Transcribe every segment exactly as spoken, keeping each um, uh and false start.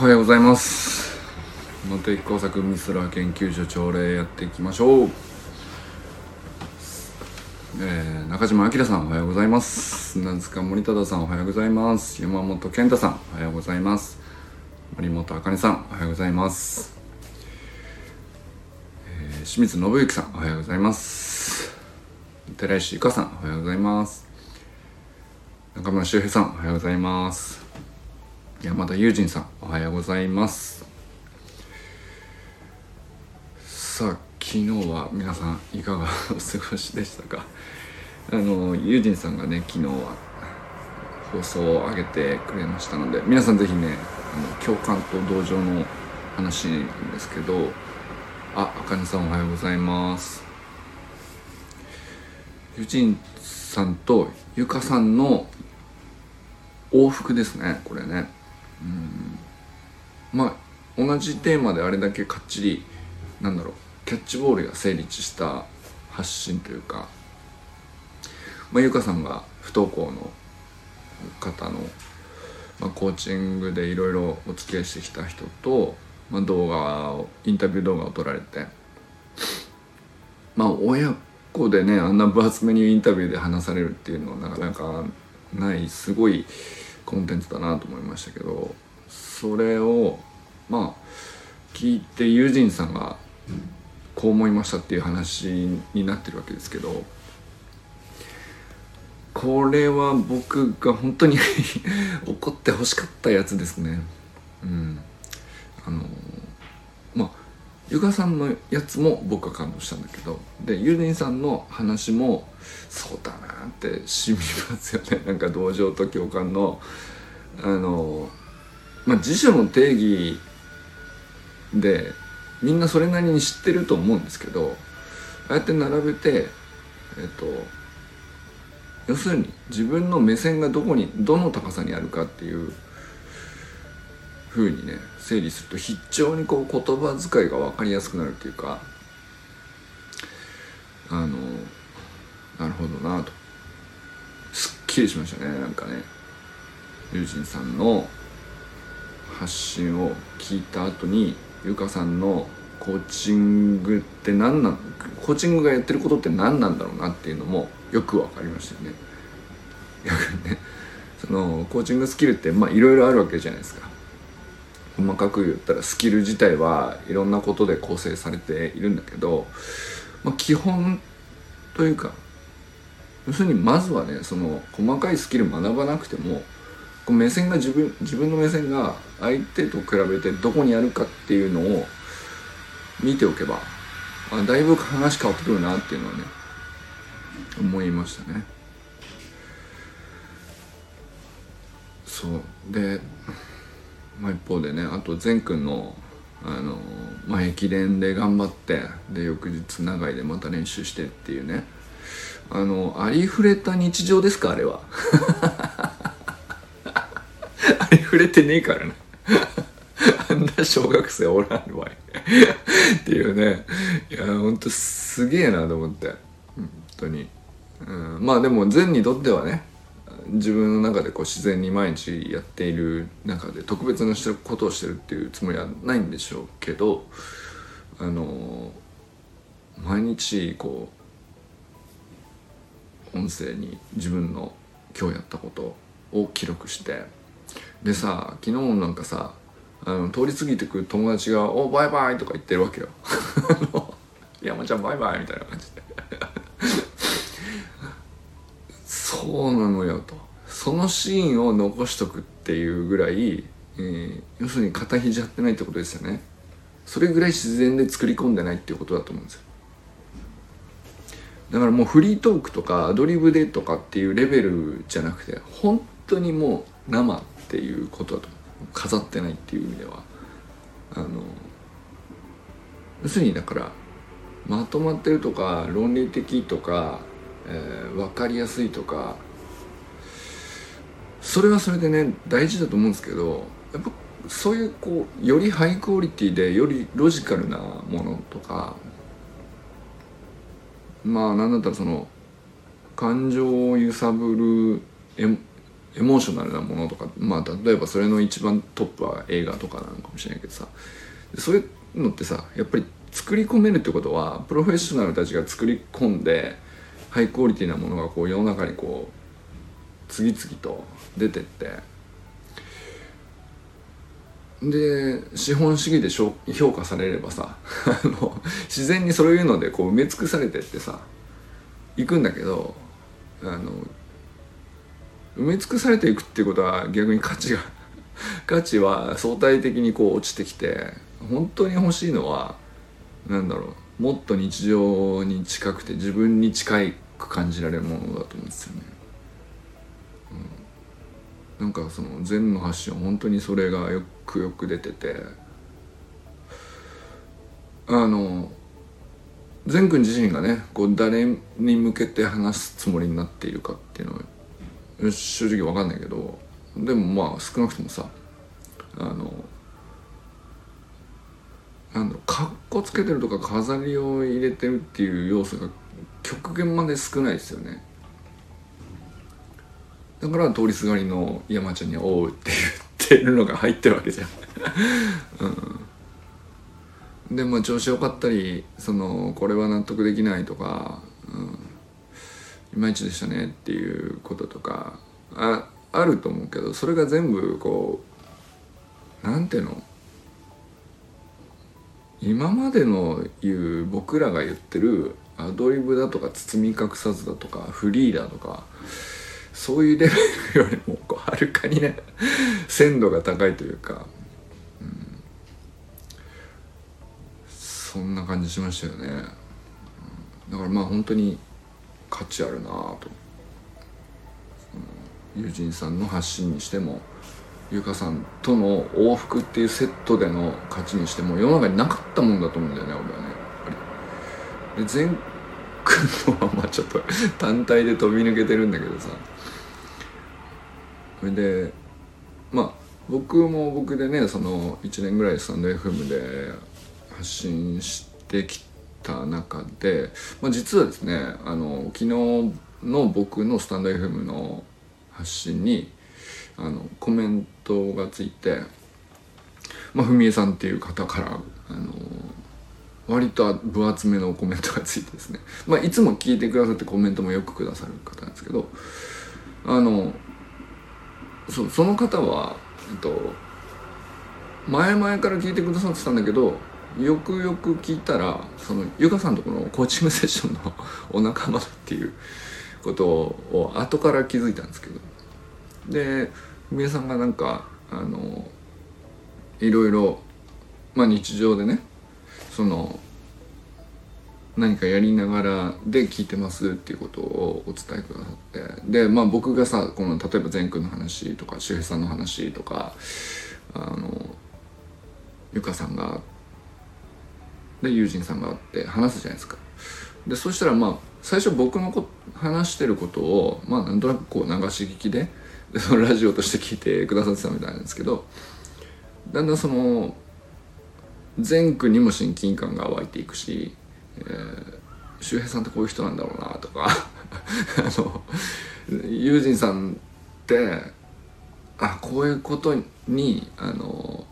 おはようございます。茂木耕作ミスラー研究所朝礼やっていきましょう。えー、中島明さんおはようございます。名塚森忠さんおはようございます。山本健太さんおはようございます。森本あかねさんおはようございます。えー、清水信之さんおはようございます。寺石ゆかさんおはようございます。中村修平さんおはようございます。山田友人さんおはようございます。さあ、昨日は皆さんいかがお過ごしでしたか。あの友人さんがね、昨日は放送を上げてくれましたので、皆さんぜひね、あの共感と同情の話なんですけど、あ、あかねさんおはようございます。友人さんとゆかさんの往復ですね、これね。うん、まあ同じテーマであれだけかっちり、なんだろう、キャッチボールが成立した発信というか、まあ、ゆかさんが不登校の方の、まあ、コーチングでいろいろお付き合いしてきた人と、まあ、動画をインタビュー動画を撮られて、まあ親子でね、あんな分厚めにインタビューで話されるっていうのはなかなかないすごいコンテンツだなと思いましたけど、それをまあ聞いて友人さんがこう思いましたっていう話になってるわけですけど、これは僕が本当に怒ってほしかったやつですね。うん、あのまあゆかさんのやつも僕は感動したんだけど、で友人さんの話もそうだなってしみますよね。なんか同情と共感のあの、まあ、辞書の定義でみんなそれなりに知ってると思うんですけど、ああやって並べて、えっと、要するに自分の目線がどこにどの高さにあるかっていう風にね整理すると、非常にこう言葉遣いが分かりやすくなるというか、あのなるほどなとすっきりしましたね。なんかね、友人さんの発信を聞いた後にゆかさんのコーチングって何なん、コーチングがやってることって何なんだろうなっていうのもよく分かりましたよね。よくね、そのコーチングスキルってまあいろいろあるわけじゃないですか。細かく言ったらスキル自体はいろんなことで構成されているんだけど、まあ、基本というか、要するにまずはね、その細かいスキル学ばなくても、こう目線が自分、自分の目線が相手と比べてどこにあるかっていうのを見ておけば、あ、だいぶ話変わってくるなっていうのはね思いましたね。そうで、まあ、一方でね、あと善くんの、あの、まあ、駅伝で頑張って、で翌日長いでまた練習してっていうね、あのありふれた日常ですか、あれはありふれてねえからねあんな小学生おらんわいっていうね、いやほんとすげえなと思って、本当に、うん、まあでも善にとってはね、自分の中でこう自然に毎日やっている中で特別なことをしてるっていうつもりはないんでしょうけど、あの毎日こう音声に自分の今日やったことを記録して、でさ、昨日なんかさ、あの通り過ぎてくる友達が「おバイバイ」とか言ってるわけよ山ちゃんバイバイみたいな感じでそうなのよと、そのシーンを残しとくっていうぐらい、えー、要するに肩肘張ってないってことですよね。それぐらい自然で作り込んでないっていうことだと思うんですよ。だからもうフリートークとかアドリブでとかっていうレベルじゃなくて、本当にもう生っていうことだと思う。飾ってないっていう意味では、あの要するにだからまとまってるとか論理的とか、えー、分かりやすいとか、それはそれでね大事だと思うんですけど、やっぱそういうこうよりハイクオリティでよりロジカルなものとか、まあ何だったらその感情を揺さぶるエモ、エモーショナルなものとか、まあ例えばそれの一番トップは映画とかなのかもしれないけどさ、そういうのってさ、やっぱり作り込めるってことはプロフェッショナルたちが作り込んでハイクオリティなものがこう世の中にこう次々と出てって、で資本主義で評価されればさあの自然にそういうのでこう埋め尽くされてってさ行くんだけど、あの埋め尽くされていくっていうことは逆に価値が価値は相対的にこう落ちてきて、本当に欲しいのはなんだろう、もっと日常に近くて自分に近く感じられるものだと思うんですよね、うん、なんかその禅の発信は本当にそれがよくよく出てて、あの禅君自身がねこう誰に向けて話すつもりになっているかっていうのは正直分かんないけど、でもまあ少なくともさ、あのなんだろう、かっこつけてるとか飾りを入れてるっていう要素が極限まで少ないですよね。だから通りすがりの山ちゃんに「おう」って言ってるのが入ってるわけじゃん、うん、でまあ調子よかったり、そのこれは納得できないとか、うん、いまいちでしたねっていうこととか あ, あると思うけど、それが全部こうなんていうの、今までの言う僕らが言ってるアドリブだとか包み隠さずだとかフリーだとかそういうレベルよりもこうはるかにね鮮度が高いというか、うん、そんな感じしましたよね。だからまあ本当に価値あるなぁと、友人さんの発信にしてもゆかさんとの往復っていうセットでの価値にしても世の中になかったもんだと思うんだよね、俺はね。やっぱりで全くのはまあちょっと単体で飛び抜けてるんだけどさ、それでまあ僕も僕でね、そのいちねんぐらいスタンド エフエム で発信してきた中で、まあ、実はですね、あの昨日の僕のスタンド エフエム の発信にあのコメントがついて、まあ、フミエさんっていう方からあの割と分厚めのコメントがついてですね、まあ、いつも聞いてくださってコメントもよくくださる方なんですけど、あの そ, その方は、えっと、前々から聞いてくださってたんだけど、よくよく聞いたらそのゆかさんとこのコーチングセッションのお仲間だっていうことを後から気づいたんですけど、でフミエさんがなんかあのいろいろ、まあ、日常でねその何かやりながらで聞いてますっていうことをお伝えくださって、で、まあ、僕がさこの例えば善くんの話とか周平さんの話とかあのゆかさんがで友人さんがあって話すじゃないですか。でそしたらまあ最初僕のこ話してることを、まあ、なんとなくこう流し聞きでそのラジオとして聞いてくださってたみたいなんですけど、だんだんその善君にも親近感が湧いていくし、えー、周平さんってこういう人なんだろうなとかあの友人さんってあこういうことにあの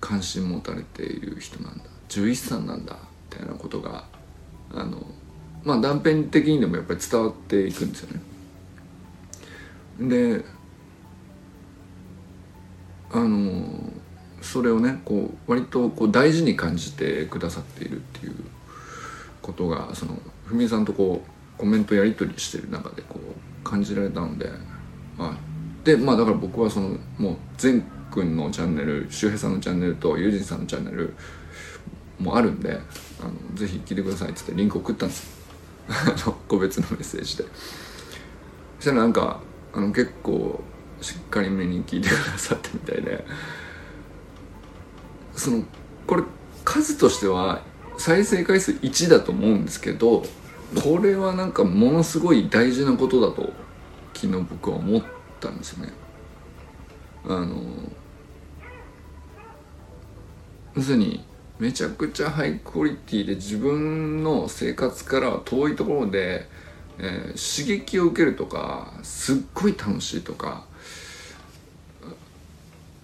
関心持たれている人なんだ、じゅういっさいなんだみたいなことがあの、まあ、断片的にでもやっぱり伝わっていくんですよね。であのそれをねこう割とこう大事に感じてくださっているっていうことがそのフミエさんとこうコメントやり取りしてる中でこう感じられたので、あでまあだから僕はそのもう善くんのチャンネル、周平さんのチャンネルと友人さんのチャンネルもあるんで、あのぜひ聞いてくださいっつってリンク送ったんですよ個別のメッセージで。そしたらなんかあの結構しっかりめに聞いてくださったみたいで、そのこれ数としては再生回数いちだと思うんですけど、これはなんかものすごい大事なことだと昨日僕は思ったんですよね。あの要するにめちゃくちゃハイクオリティで自分の生活からは遠いところでえー、刺激を受けるとか、すっごい楽しいとか、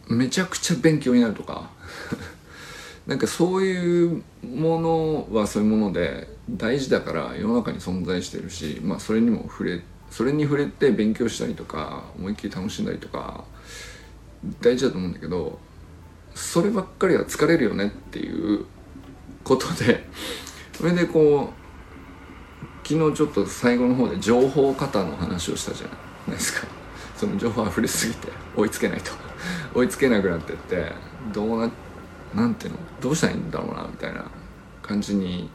めちゃくちゃ勉強になるとかなんかそういうものはそういうもので大事だから世の中に存在してるし、まあ、それにも触れそれに触れて勉強したりとか思いっきり楽しんだりとか大事だと思うんだけど、そればっかりは疲れるよねっていうことで、それでこう昨日ちょっと最後の方で情報過多の話をしたじゃないですか。その情報溢れすぎて追いつけないと追いつけなくなってって、どうななんていうのどうしたらいいんだろうなみたいな感じに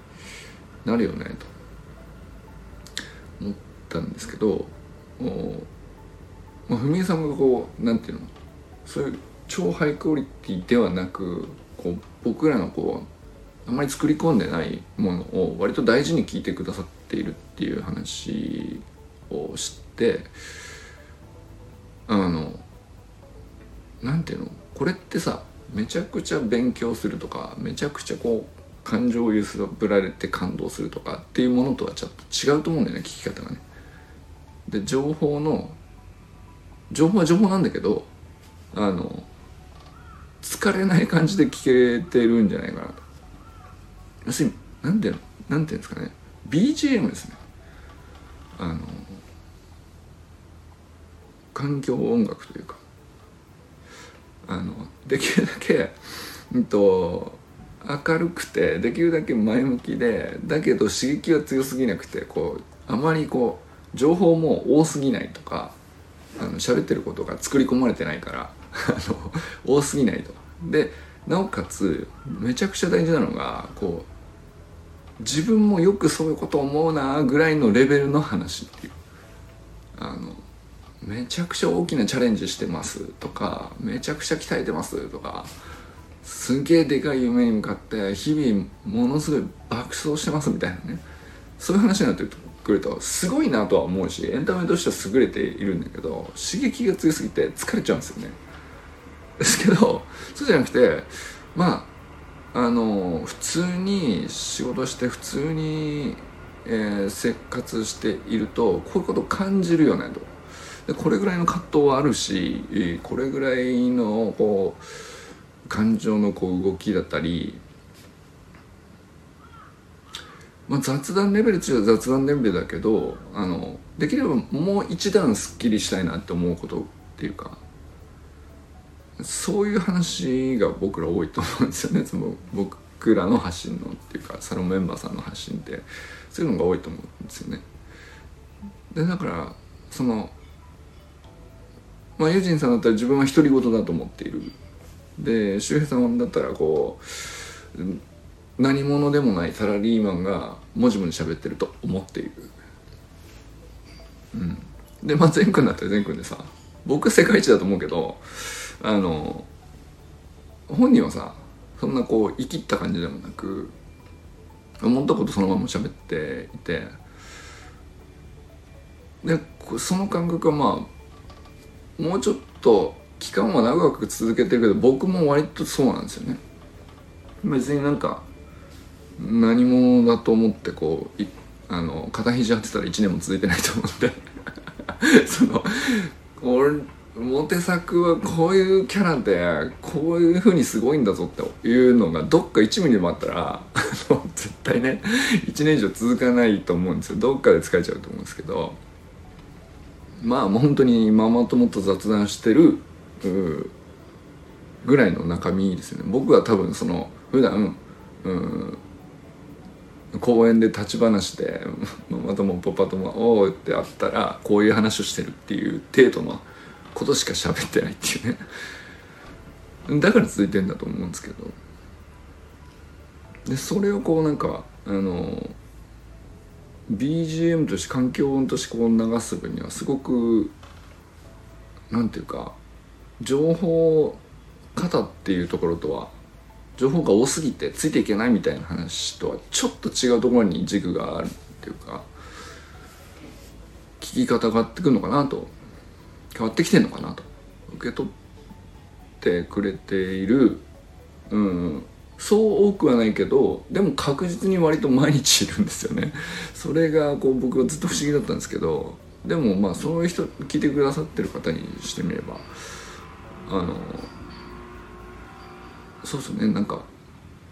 なるよねと思ったんですけど、まあ、文枝さんがこうなんていうのそういう超ハイクオリティではなく、こう僕らのこうあんまり作り込んでないものを割と大事に聞いてくださっているっていう話をして、あのなんていうのこれってさ、めちゃくちゃ勉強するとかめちゃくちゃこう感情を揺すぶられて感動するとかっていうものとはちょっと違うと思うんだよね、聞き方がね。で情報の情報は情報なんだけど、あの疲れない感じで聞けてるんじゃないかなと。要するになんていうのなんていうんですかね、 ビージーエム ですね。あの環境音楽というか、あのできるだけ、うんと、明るくてできるだけ前向きで、だけど刺激は強すぎなくて、こうあまりこう情報も多すぎないとか、あの喋ってることが作り込まれてないからあの多すぎないと。でなおかつめちゃくちゃ大事なのが、こう自分もよくそういうこと思うなぐらいのレベルの話っていう、あのめちゃくちゃ大きなチャレンジしてますとか、めちゃくちゃ鍛えてますとか、すげえでかい夢に向かって日々ものすごい爆走してますみたいなね、そういう話になってくるとすごいなとは思うし、エンタメとしては優れているんだけど、刺激が強すぎて疲れちゃうんですよね。ですけどそうじゃなくて、まああの普通に仕事して普通に、えー、生活しているとこういうことを感じるよねと。でこれぐらいの葛藤はあるし、これぐらいのこう感情のこう動きだったり、まあ、雑談レベル中は雑談レベルだけど、あのできればもう一段すっきりしたいなって思うことっていうか、そういう話が僕ら多いと思うんですよね。その僕らの発信のっていうか、サロンメンバーさんの発信ってそういうのが多いと思うんですよね。でだからそのまあ、ユージンさんだったら自分は独り言だと思っている。で、周平さんだったらこう何者でもないサラリーマンがもじもじ喋ってると思っている。うん。で、まあ善くんだったら善くんでさ、僕世界一だと思うけど、あの本人はさ、そんなこうイキった感じでもなく、思ったことそのまま喋っていて、でその感覚はまあ。もうちょっと期間は長く続けてるけど、僕も割とそうなんですよね。別になんか何者だと思ってこうあの肩肘張ってたらいちねんも続いてないと思ってその俺モテ作はこういうキャラでこういう風にすごいんだぞっていうのがどっかいちミリでもあったら絶対ねいちねん以上続かないと思うんですよ。どっかで疲れちゃうと思うんですけど、まあ本当にママ友と雑談してるぐらいの中身ですよね。僕は多分その普段、うん、公園で立ち話でママ友パパ友がおーってあったらこういう話をしてるっていう程度のことしか喋ってないっていうねだから続いてんだと思うんですけど、でそれをこうなんかあのビージーエム として環境音としてこう流す分にはすごくなんていうか、情報過多っていうところとは、情報が多すぎてついていけないみたいな話とはちょっと違うところに軸があるっていうか、聞き方が変わってくるのかなと、変わってきてるのかなと受け取ってくれている、うん、そう多くはないけど、でも確実に割と毎日いるんですよね。それがこう僕はずっと不思議だったんですけど、でもまあそういう人、聞いてくださってる方にしてみれば、あのそうですね、なんか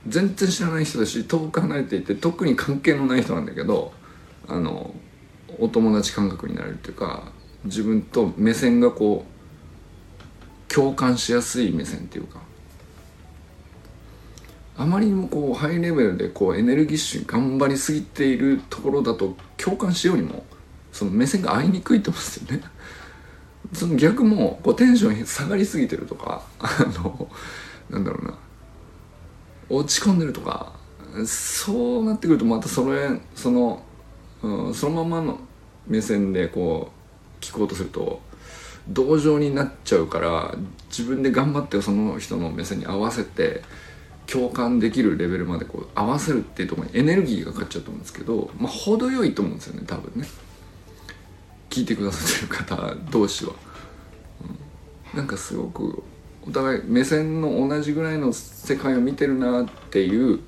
全然知らない人だし、遠く離れていて特に関係のない人なんだけど、あのお友達感覚になれるというか、自分と目線がこう共感しやすい目線っていうか、あまりにもこうハイレベルでこうエネルギッシュに頑張りすぎているところだと、共感しようにもその目線が合いにくいと思うんですよね。その逆もこうテンション下がりすぎてるとか、あのなんだろうな、落ち込んでるとか、そうなってくるとまたそれその、うん、そのままの目線でこう聞こうとすると同情になっちゃうから、自分で頑張ってその人の目線に合わせて共感できるレベルまでこう合わせるっていうところにエネルギーがかかっちゃうと思うんですけど、まあ、程よいと思うんですよね、多分ね、聞いてくださってる方同士は、うん、なんかすごくお互い目線の同じぐらいの世界を見てるなっていう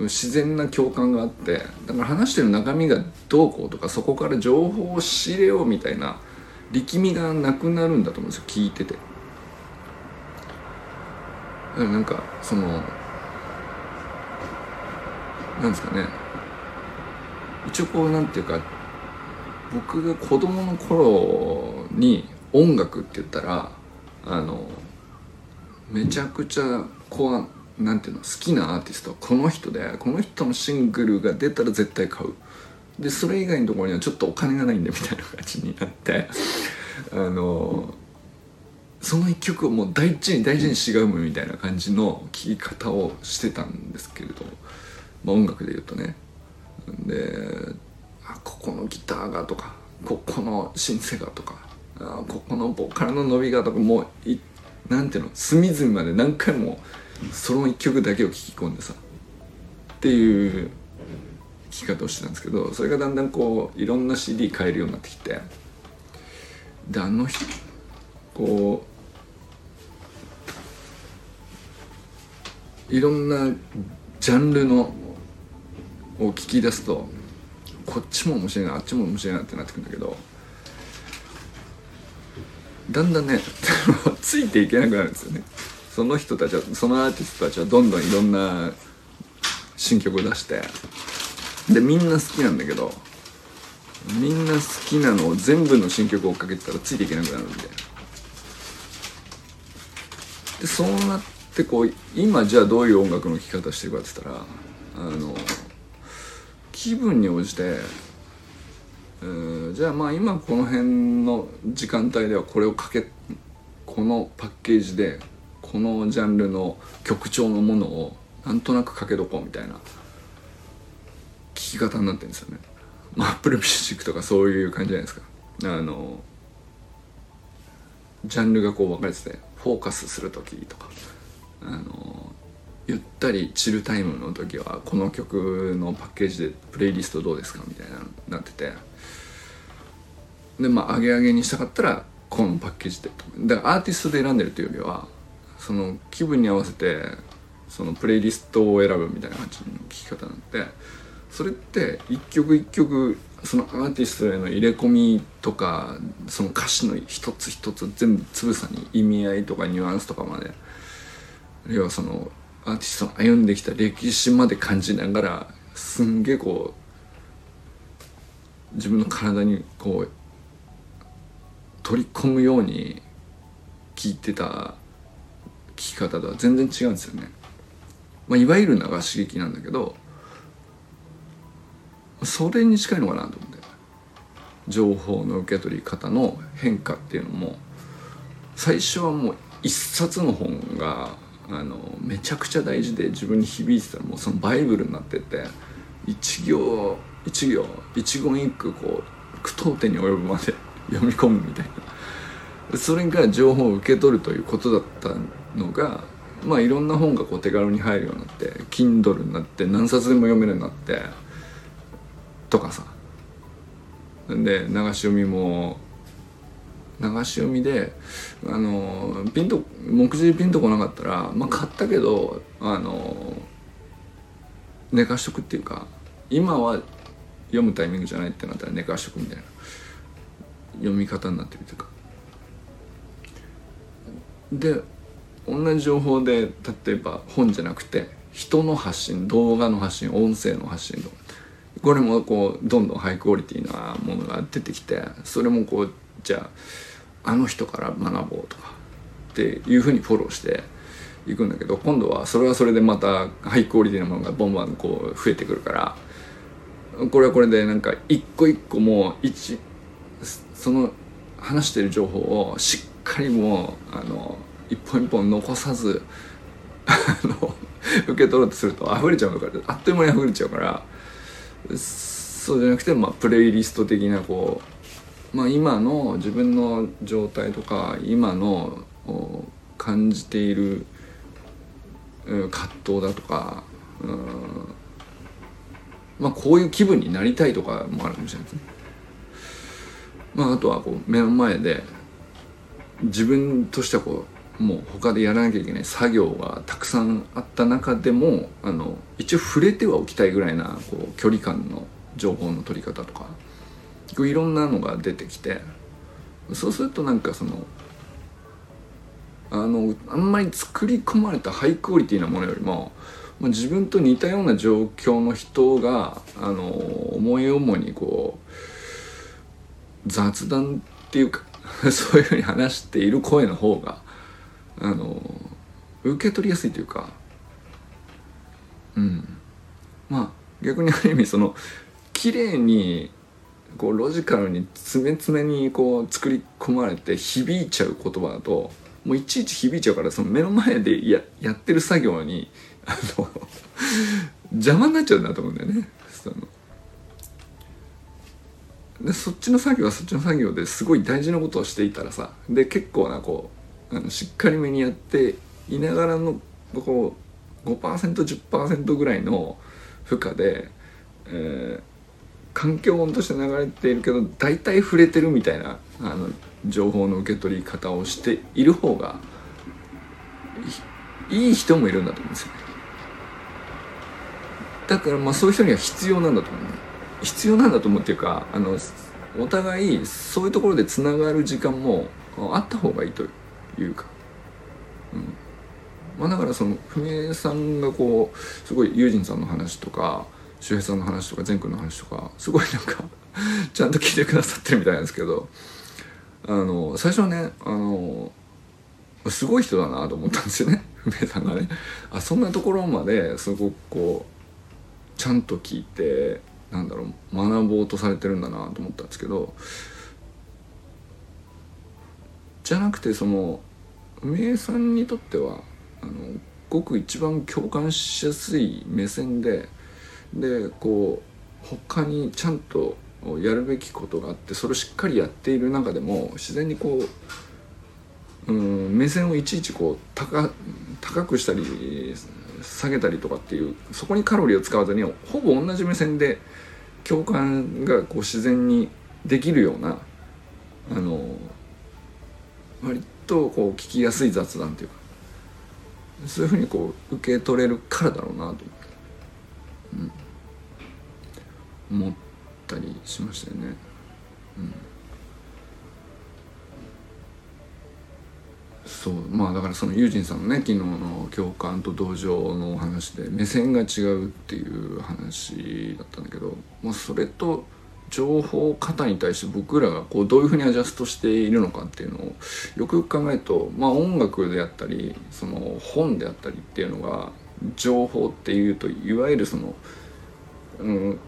自然な共感があって、だから話してる中身がどうこうとか、そこから情報を仕入れようみたいな力みがなくなるんだと思うんですよ、聞いてて。だからなんかそのなんですかね、一応こうなんていうか、僕が子供の頃に音楽って言ったら、あのめちゃくちゃこうなんていうの、好きなアーティストはこの人で、この人のシングルが出たら絶対買う、でそれ以外のところにはちょっとお金がないんでみたいな感じになってあのその一曲をもう大事に大事にしがうみたいな感じの聴き方をしてたんですけれど、まあ、音楽でいうとね、であここのギターがとか、ここのシンセがとか、あここのボーカルの伸びがとか、もういなんていうの、隅々まで何回もそのいっきょくだけを聴き込んでさっていう聴き方をしてたんですけど、それがだんだんこういろんな シーディー 買えるようになってきて、であの人こういろんなジャンルのを聴き出すと、こっちも面白いなあっちも面白いなってなってくるんだけど、だんだんねついていけなくなるんですよね。その人たちは、そのアーティストたちはどんどんいろんな新曲を出して、でみんな好きなんだけど、みんな好きなのを全部の新曲を追っかけてたらついていけなくなるんで、でそうなってこう今じゃあどういう音楽の聴き方してるかって言ったら、あの気分に応じて、えー、じゃあまあ今この辺の時間帯ではこれをかけこのパッケージでこのジャンルの曲調のものをなんとなくかけどこうみたいな聴き方になってるんですよね。まあ Apple Music とかそういう感じじゃないですか。あのジャンルがこう分かれてて、フォーカスする時とか、あのゆったりチルタイムの時はこの曲のパッケージでプレイリストどうですかみたいななってて、でまあ上げ上げにしたかったらこのパッケージで、だからアーティストで選んでるというよりは、その気分に合わせてそのプレイリストを選ぶみたいな感じの聴き方なんで、それって一曲一曲そのアーティストへの入れ込みとか、その歌詞の一つ一つ全部つぶさに意味合いとかニュアンスとかまで、あるいはそのアーティストの歩んできた歴史まで感じながら、すんげえこう自分の体にこう取り込むように聴いてた聴き方とは全然違うんですよね。まあ、いわゆる流し聞きなんだけど、それに近いのかなと思って、情報の受け取り方の変化っていうのも、最初はもう一冊の本があのめちゃくちゃ大事で自分に響いてたら、もうそのバイブルになってて、一行一行一言一句こう句読点に及ぶまで読み込むみたいな、それが情報を受け取るということだったのが、まあいろんな本がこう手軽に入るようになって Kindle になって何冊でも読めるようになってとかさ、で流し読みも流し読みで、あのピンと目次ピンとこなかったら、まあ、買ったけどあの寝かしとくっていうか、今は読むタイミングじゃないってなったら寝かしとくみたいな読み方になってるというか。で、同じ情報で例えば本じゃなくて人の発信、動画の発信、音声の発信とか、これもこうどんどんハイクオリティなものが出てきて、それもこうじゃああの人から学ぼうとかっていうふうにフォローしていくんだけど、今度はそれはそれでまたハイクオリティなものがボンボンこう増えてくるから、これはこれでなんか一個一個もう一その話してる情報をしっかりもうあの一本一本残さずあの受け取ろうとすると溢れちゃうから、あっという間に溢れちゃうから、そうじゃなくて、まあ、プレイリスト的なこう、まあ、今の自分の状態とか今の感じている葛藤だとか、うーん、まあ、こういう気分になりたいとかもあるかもしれないですね。まあ、あとはこう目の前で自分としてはこうもう他でやらなきゃいけない作業がたくさんあった中でも、あの一応触れてはおきたいぐらいなこう距離感の情報の取り方とかいろんなのが出てきて、そうするとなんかそのあのあんまり作り込まれたハイクオリティなものよりも、まあ、自分と似たような状況の人があの思い思いにこう雑談っていうかそういうふうに話している声の方があの受け取りやすいというか、うん、まあ逆にある意味その綺麗にこうロジカルに詰め詰めにこう作り込まれて響いちゃう言葉だと、もういちいち響いちゃうから、その目の前で や, やってる作業にあの邪魔になっちゃうんだと思うんだよね。そのでそっちの作業はそっちの作業ですごい大事なことをしていたらさ、で結構なこうあのしっかりめにやっていながらのこう ごパーセントじゅっパーセント ぐらいの負荷で、えー、環境音として流れているけど大体触れてるみたいなあの情報の受け取り方をしている方がいい人もいるんだと思うんですよね。だからまあそういう人には必要なんだと思うね。必要なんだと思うっていうか、あのお互いそういうところでつながる時間もあった方がいいというか、うん、まあだからそのフミエさんがこうすごい友人さんの話とか周平さんの話とか善くんの話とかすごいなんかちゃんと聞いてくださってるみたいなんですけど、あの最初はね、あのすごい人だなと思ったんですよね、フミエさんがね。あ、そんなところまですごくこうちゃんと聞いてなんだろう学ぼうとされてるんだなと思ったんですけど、じゃなくてそのフミエさんにとってはあのごく一番共感しやすい目線で、でこう他にちゃんとやるべきことがあってそれをしっかりやっている中でも自然にこう、うん、目線をいちいちこう 高, 高くしたり下げたりとかっていう、そこにカロリーを使わずにほぼ同じ目線で共感がこう自然にできるような、あの割とこう聞きやすい雑談というか、そういうふうにこう受け取れるからだろうなと、うん、思ったりしましたよね、うん、そう、まあだからその友人さんのね昨日の共感と同情の話で目線が違うっていう話だったんだけど、まあ、それと情報型に対して僕らがこうどういうふうにアジャストしているのかっていうのをよくよく考えると、まあ音楽であったりその本であったりっていうのが情報っていうといわゆるその、うん、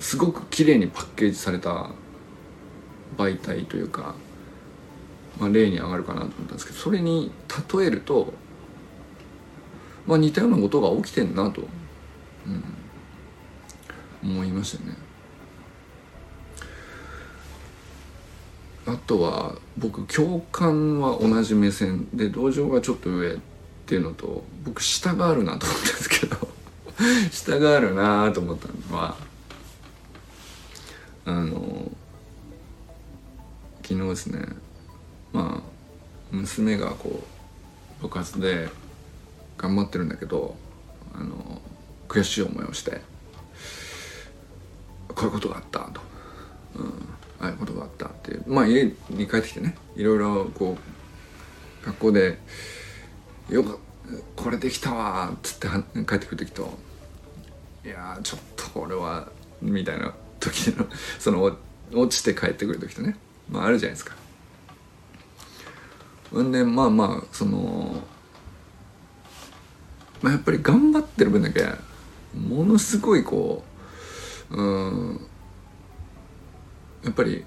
すごく綺麗にパッケージされた媒体というか、まあ、例に上がるかなと思ったんですけど、それに例えると、まあ、似たようなことが起きてんなと、うん、思いましたね。あとは僕共感は同じ目線で同情がちょっと上っていうのと、僕下があるなと思ったんですけど下があるなと思ったのはあの昨日ですね、まあ娘がこう部活で頑張ってるんだけど、あの悔しい思いをして、こういうことがあったと、うん、ああいうことがあったっていう、まあ家に帰ってきてね、いろいろこう学校でよくこれできたわっつって帰ってくる時と、いやちょっと俺はみたいな時のその落ちて帰ってくる時とね、まああるじゃないですか。んでまあまあその、まあ、やっぱり頑張ってる分だけものすごいこう、うん、やっぱり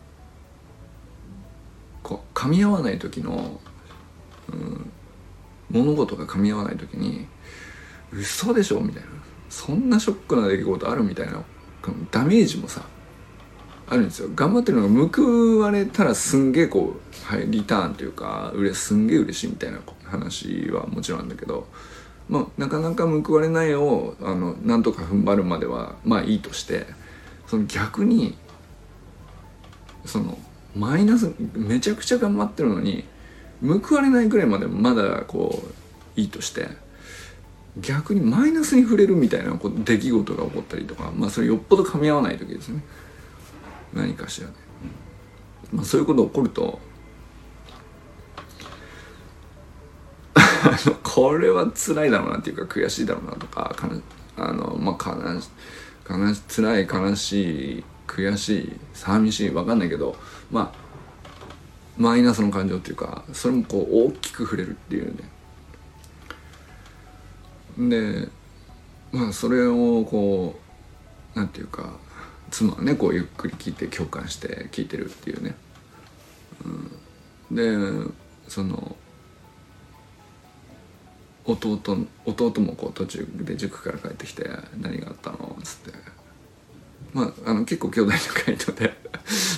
こう噛み合わない時の、うん、物事が噛み合わない時に嘘でしょみたいな、そんなショックな出来事あるみたいなダメージもさあるんですよ。頑張ってるのが報われたらすんげえこう、はい、リターンというかうれすんげえ嬉しいみたいな話はもちろんなんだけど、まあ、なかなか報われないをあのなんとか踏ん張るまではまあいいとして、その逆にそのマイナスめちゃくちゃ頑張ってるのに報われないぐらいまでまだこういいとして、逆にマイナスに触れるみたいなこう出来事が起こったりとか、まあそれよっぽど噛み合わない時ですね、何かしらね、まあ、そういうこと起こるとあのこれは辛いだろうなっていうか悔しいだろうなとか、かなあのまあ悲し悲し辛い悲しい悔しい寂しい分かんないけど、まあマイナスの感情っていうか、それもこう大きく触れるっていうね。でまあそれをこうなんていうか、妻はねこうゆっくり聞いて共感して聞いてるっていうね、うん、でその弟、弟もこう途中で塾から帰ってきて何があったのっつって、まあ、あの結構兄弟の会とで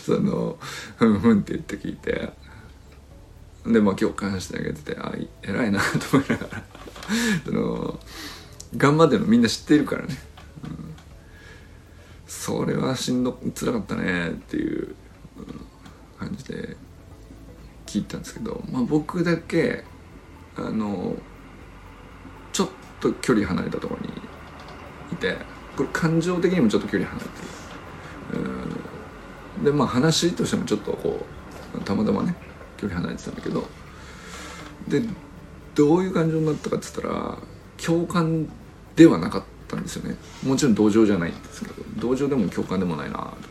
そのふんふんって言って聞いて、でまあ共感してあげてて、あ偉いなと思いながらその頑張ってるのみんな知ってるからね、うん、それはしんどつらかったねっていう感じで聞いたんですけど、まあ、僕だけあのちょっと距離離れたところにいて、これ感情的にもちょっと距離離れてる、うん、でまあ話としてもちょっとこうたまたまね距離離れてたんだけど、でどういう感情になったかって言ったら共感ではなかったんですよね。もちろん同情じゃないんですけど、同情でも共感でもないなと思って、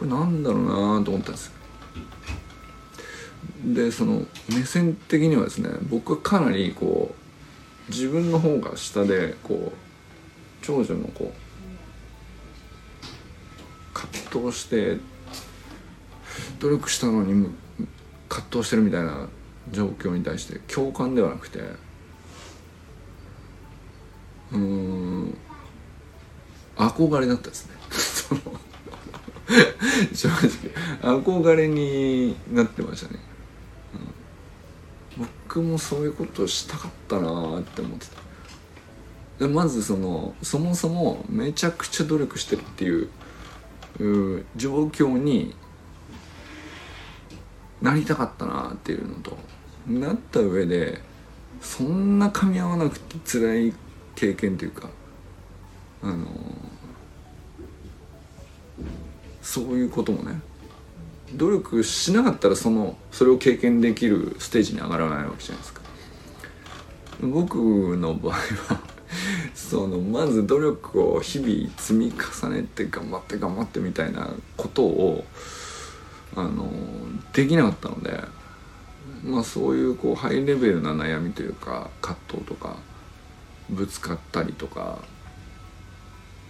これなんだろうなと思ったんですよ。でその目線的にはですね、僕はかなりこう自分の方が下でこう長女のこう葛藤して努力したのに葛藤してるみたいな状況に対して共感ではなくて、うーん憧れだったですねその正直憧れになってましたね。僕もそういうことをしたかったなーって思ってた。でまずそのそもそもめちゃくちゃ努力してるっていう、う状況になりたかったなーっていうのと、なった上でそんな噛み合わなくて辛い経験というか、あのー、そういうこともね、努力しなかったらそのそれを経験できるステージに上がらないわけじゃないですか。僕の場合はそのまず努力を日々積み重ねて頑張って頑張ってみたいなことをあのできなかったので、まあそういうこうハイレベルな悩みというか葛藤とかぶつかったりとか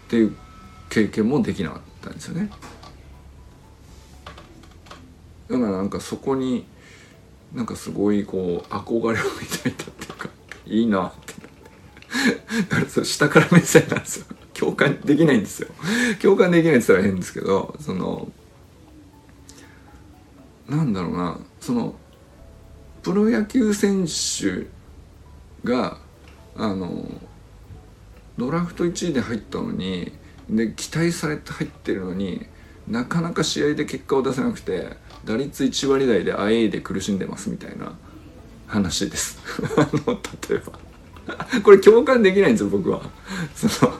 っていう経験もできなかったんですよね。だからなんかそこになんかすごいこう憧れを抱いたっていうか、いいなってだからそれ下から目線なんですよ。共感できないんですよ。共感できないって言ったら変ですけど、そのなんだろうな、そのプロ野球選手があのドラフトいちいで入ったのに、で期待されて入ってるのになかなか試合で結果を出せなくて打率いち割台で アイエー で苦しんでますみたいな話ですあの例えばこれ共感できないんですよ僕は。その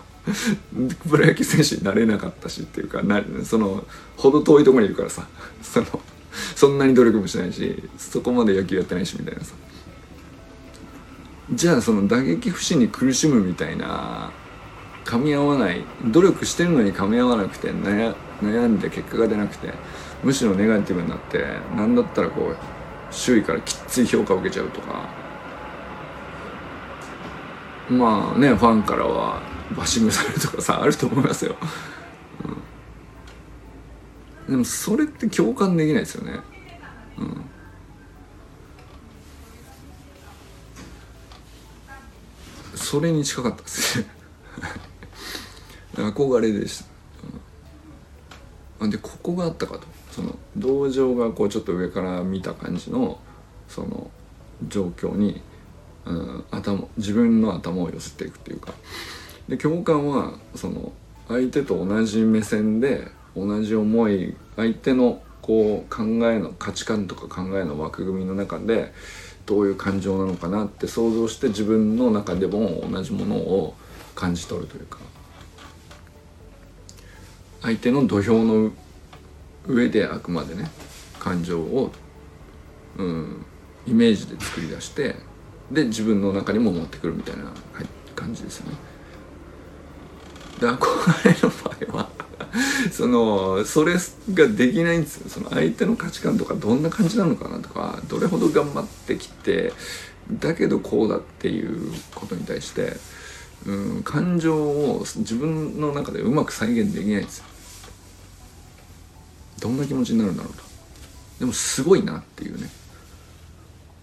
プロ野球選手になれなかったしっていうかな、そのほど遠いところにいるからさ、そのそんなに努力もしないしそこまで野球やってないしみたいなさ。じゃあその打撃不振に苦しむみたいな、噛み合わない、努力してるのに噛み合わなくて 悩, 悩んで結果が出なくて、むしろネガティブになって、なんだったらこう周囲からきっつい評価を受けちゃうとか、まあねファンからはバッシングされるとかさあると思いますよ、うん、でもそれって共感できないですよね、うん、それに近かったですね憧れでした、うん、でここがあったかと、その同情がこうちょっと上から見た感じのその状況に、うん、頭自分の頭を寄せていくっていうか、で共感はその相手と同じ目線で同じ思い、相手のこう考えの価値観とか考えの枠組みの中でどういう感情なのかなって想像して、自分の中でも同じものを感じ取るというか、相手の土俵の上であくまでね感情を、うん、イメージで作り出して、で自分の中にも持ってくるみたいな感じですよね。で憧れの場合はそのそれができないんですよ。その相手の価値観とかどんな感じなのかなとか、どれほど頑張ってきてだけどこうだっていうことに対して、うん、感情を自分の中でうまく再現できないんですよ。どんな気持ちになるんだろうと。でもすごいなっていうね、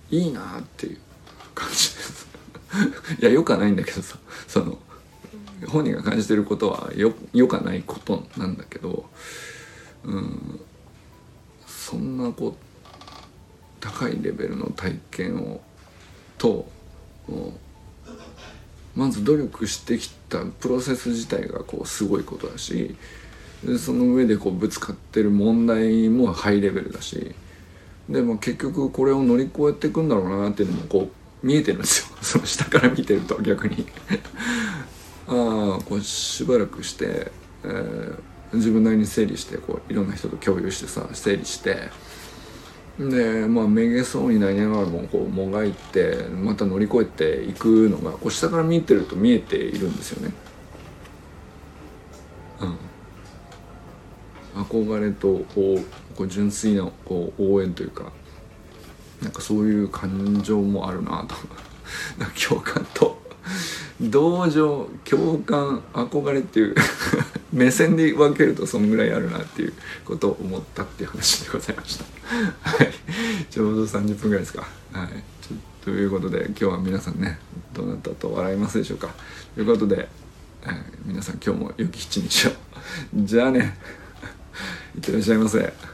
いいなっていう感じですいや良くはないんだけどさ、その本人が感じてることはよ良くはないことなんだけど、うん、そんなこう高いレベルの体験をとまず努力してきたプロセス自体がこうすごいことだし、でその上でこうぶつかってる問題もハイレベルだし、でも結局これを乗り越えていくんだろうなっていうのもこう見えてるんですよ。その下から見てると逆にああこうしばらくして、えー、自分なりに整理して、こういろんな人と共有してさ整理して、でまあめげそうになりながらもこうもがいてまた乗り越えていくのがこう下から見てると見えているんですよね。うん。憧れとこうこう純粋なこう応援というか、なんかそういう感情もあるなと共感と同情、共感、憧れっていう目線で分けるとそのぐらいあるなっていうことを思ったっていう話でございましたはい、ちょうどさんじゅっぷんぐらいですか。はい、ちょということで今日は皆さんね、どうなったと笑いますでしょうかということで、はい、皆さん今日も良き一日をじゃあねいってらっしゃいませ。